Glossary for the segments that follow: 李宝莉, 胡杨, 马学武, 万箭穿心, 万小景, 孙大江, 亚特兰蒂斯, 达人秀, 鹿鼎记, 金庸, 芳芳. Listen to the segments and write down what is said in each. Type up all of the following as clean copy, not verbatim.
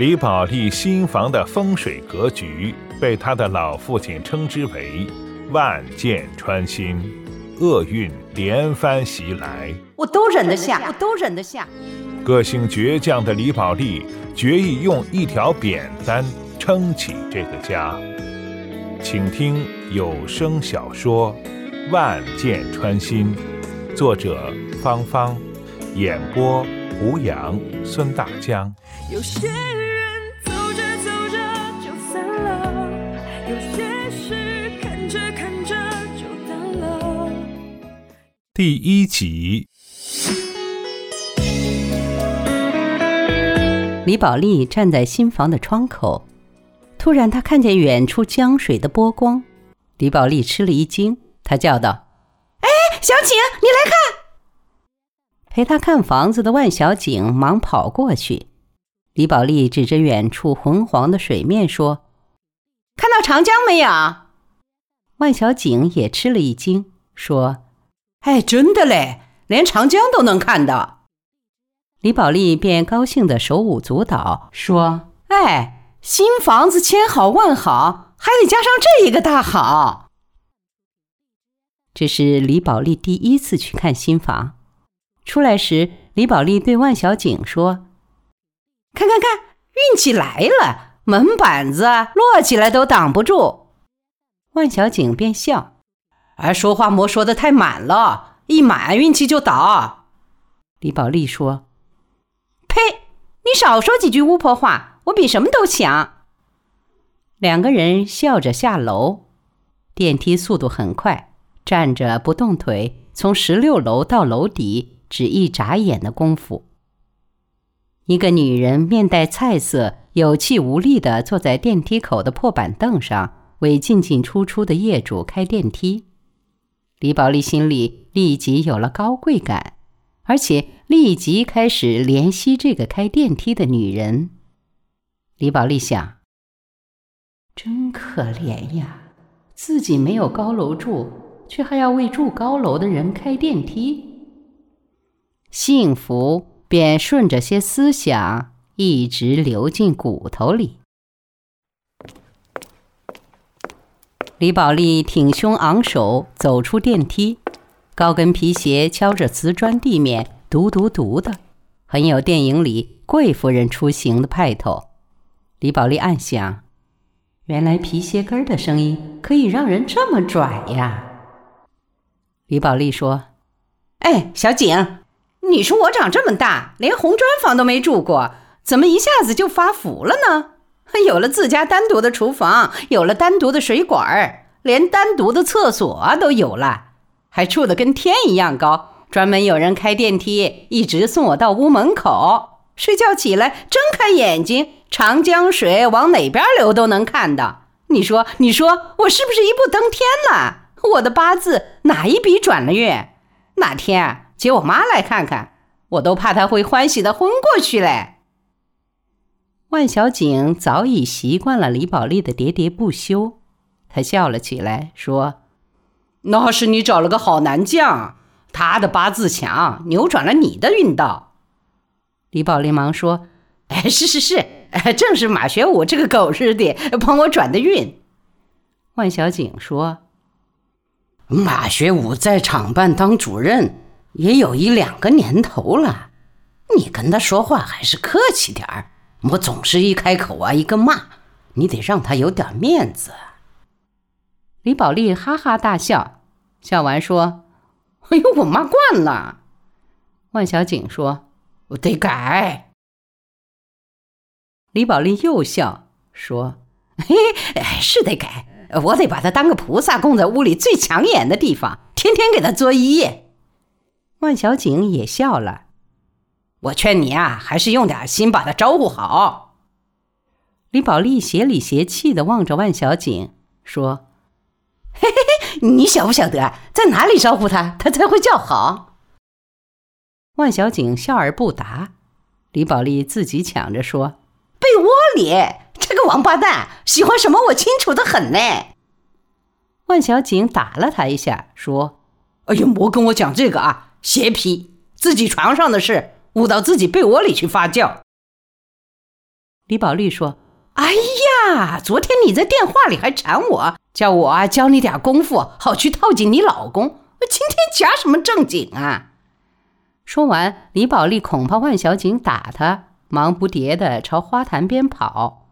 李宝莉新房的风水格局被他的老父亲称之为万箭穿心，厄运连番袭来。我都忍得下。个性倔强的李宝莉决意用一条扁担撑起这个家。请听有声小说《万箭穿心》，作者芳芳，演播胡杨、孙大江。有些人走着走着就散了，有些事看着看着就淡了。第一集，李宝莉站在新房的窗口，突然她看见远处江水的波光，李宝莉吃了一惊，她叫道：“哎，小景，你来看！”陪她看房子的万小景忙跑过去。李宝莉指着远处浑黄的水面说：“看到长江没有？”万小景也吃了一惊，说：“哎，真的嘞，连长江都能看到。”李宝莉便高兴的手舞足蹈，说：“哎，新房子千好万好，还得加上这一个大好。”这是李宝莉第一次去看新房。出来时，李宝莉对万小景说：“看，运气来了，门板子落起来都挡不住。”万小景便笑：“哎，说话魔说的太满了，一满运气就倒。”李宝莉说：“呸，你少说几句巫婆话，我比什么都强。”两个人笑着下楼，电梯速度很快，站着不动腿，从16楼到楼底，只一眨眼的功夫。一个女人面带菜色，有气无力地坐在电梯口的破板凳上，为进进出出的业主开电梯。李宝莉心里立即有了高贵感，而且立即开始怜惜这个开电梯的女人。李宝莉想：真可怜呀，自己没有高楼住，却还要为住高楼的人开电梯。幸福便顺着些思想一直流进骨头里。李宝莉挺胸昂首走出电梯，高跟皮鞋敲着瓷砖地面，嘟嘟嘟的，很有电影里贵夫人出行的派头。李宝莉暗想，原来皮鞋跟的声音可以让人这么拽呀。李宝莉说：“哎，小景，你说我长这么大，连红砖房都没住过，怎么一下子就发福了呢？有了自家单独的厨房，有了单独的水管，连单独的厕所都有了，还住得跟天一样高，专门有人开电梯，一直送我到屋门口。睡觉起来，睁开眼睛，长江水往哪边流都能看到。你说，我是不是一步登天了？我的八字哪一笔转了运？哪天接我妈来看看，我都怕她会欢喜的昏过去嘞。”万小景早已习惯了李宝莉的喋喋不休，她笑了起来，说：“那是你找了个好男将，他的八字强，扭转了你的运道。”李宝莉忙说：“哎，是，正是马学武这个狗日的帮我转的运。”万小景说：“马学武在厂办当主任也有1-2个年头了，你跟他说话还是客气点儿，我总是一开口啊一个骂，你得让他有点面子。”李宝莉哈哈大笑，笑完说：“哎呦，我骂惯了。”万小景说：“我得改。”李宝莉又笑说：“嘿，是得改，我得把他当个菩萨供在屋里最抢眼的地方，天天给他作揖。”万小景也笑了：“我劝你啊，还是用点心把他招呼好。”李宝莉邪里邪气地望着万小景，说：“嘿嘿嘿，你晓不晓得在哪里招呼他，他才会叫好？”万小景笑而不答。李宝莉自己抢着说：“被窝里，这个王八蛋喜欢什么我清楚得很呢。”万小景打了他一下，说：“哎呀，莫跟我讲这个啊，邪皮，自己床上的事，捂到自己被窝里去发酵。”李宝莉说：“哎呀，昨天你在电话里还缠我，叫我啊教你点功夫，好去套近你老公。我今天夹什么正经啊？”说完，李宝莉恐怕万小景打他，忙不迭地朝花坛边跑。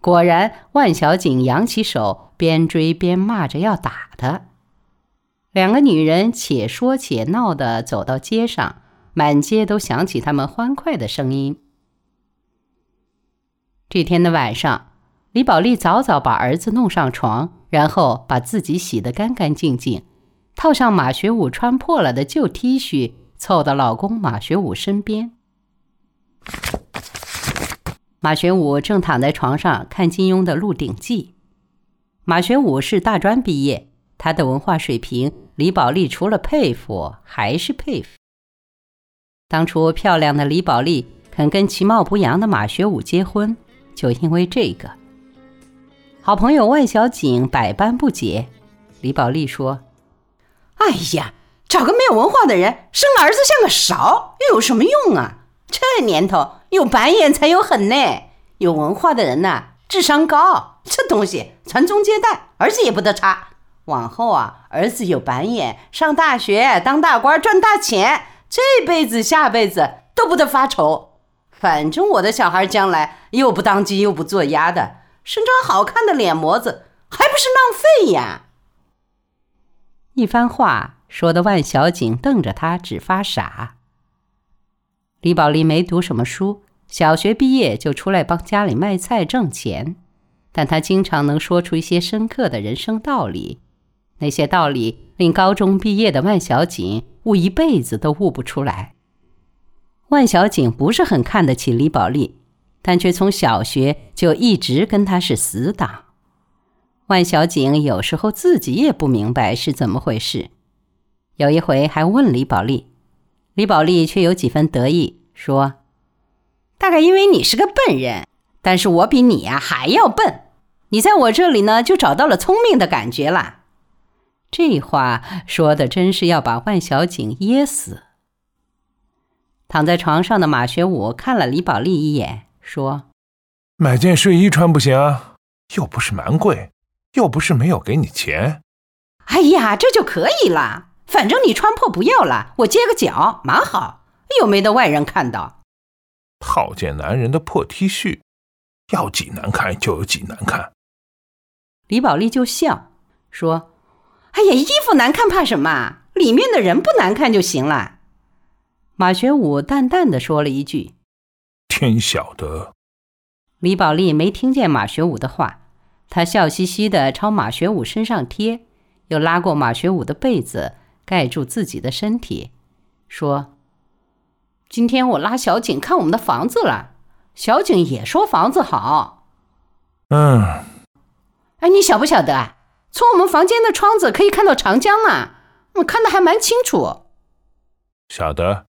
果然，万小景扬起手，边追边骂着要打他。两个女人且说且闹地走到街上，满街都响起他们欢快的声音。这天的晚上，李宝莉早早把儿子弄上床，然后把自己洗得干干净净，套上马学武穿破了的旧 T 恤，凑到老公马学武身边。马学武正躺在床上看金庸的《鹿鼎记》。马学武是大专毕业，他的文化水平，李宝莉除了佩服还是佩服。当初漂亮的李宝莉肯跟其貌不扬的马学武结婚，就因为这个。好朋友万小景百般不解，李宝莉说：“哎呀，找个没有文化的人，生儿子像个勺，又有什么用啊？这年头有白眼才有狠呢。有文化的人呐，智商高，这东西传宗接代，儿子也不得差。往后啊，儿子有白眼，上大学，当大官，赚大钱，这辈子下辈子都不得发愁。反正我的小孩将来又不当鸡又不做鸭的，生张好看的脸模子，还不是浪费呀？”一番话说的万小景瞪着他只发傻。李宝莉没读什么书，小学毕业就出来帮家里卖菜挣钱，但她经常能说出一些深刻的人生道理，那些道理令高中毕业的万小景悟一辈子都悟不出来。万小景不是很看得起李宝莉，但却从小学就一直跟她是死党。万小景有时候自己也不明白是怎么回事，有一回还问李宝莉，李宝莉却有几分得意，说：“大概因为你是个笨人，但是我比你啊还要笨，你在我这里呢就找到了聪明的感觉啦。”这话说的真是要把万小景噎死。躺在床上的马学武看了李宝莉一眼，说：“买件睡衣穿不行啊？又不是蛮贵，又不是没有给你钱。”“哎呀，这就可以了，反正你穿破不要了，我接个脚，蛮好，又没得外人看到。”“套件男人的破 T 恤，要几难看就有几难看。”李宝莉就笑，说：“哎呀，衣服难看怕什么？里面的人不难看就行了。”马学武淡淡地说了一句：“天晓得。”李宝莉没听见马学武的话，她笑嘻嘻地朝马学武身上贴，又拉过马学武的被子盖住自己的身体，说：“今天我拉小景看我们的房子了，小景也说房子好。”“嗯。”“哎，你晓不晓得啊？从我们房间的窗子可以看到长江呢，我看得还蛮清楚。”“晓得。”“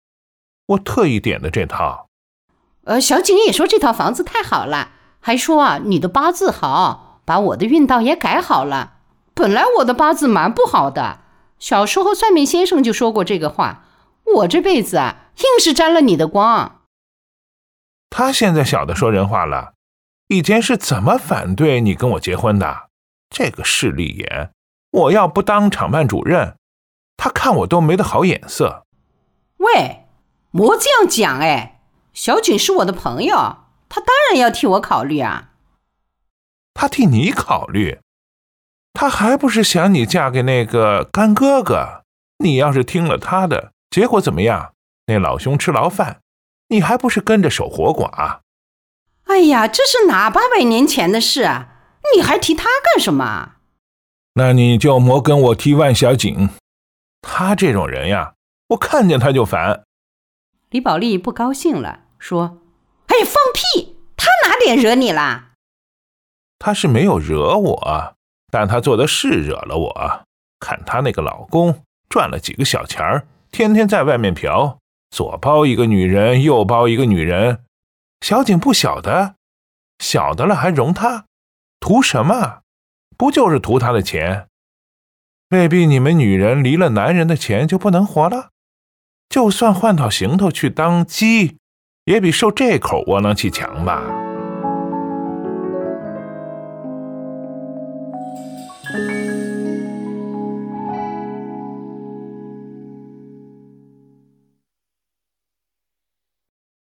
我特意点的这套。”“小景也说这套房子太好了，还说啊你的八字好，把我的运道也改好了。本来我的八字蛮不好的，小时候算命先生就说过这个话，我这辈子啊硬是沾了你的光。”“他现在晓得说人话了，以前是怎么反对你跟我结婚的？这个势利眼，我要不当厂办主任，他看我都没得好眼色。”“喂，莫这样讲，哎，小景是我的朋友，他当然要替我考虑啊。”“他替你考虑？他还不是想你嫁给那个干哥哥？你要是听了他的，结果怎么样？那老兄吃牢饭，你还不是跟着守活寡？”“哎呀，这是哪800年前的事啊？你还提他干什么？”“那你就莫跟我提万小景，他这种人呀，我看见他就烦。”李宝莉不高兴了，说：“哎呀，放屁！他哪点惹你啦？”“他是没有惹我，但他做的事惹了我。看他那个老公赚了几个小钱儿，天天在外面嫖，左包一个女人，右包一个女人。小景不晓得，晓得了还容他？图什么？不就是图他的钱？未必你们女人离了男人的钱就不能活了？就算换套行头去当鸡，也比受这口窝囊气强吧。”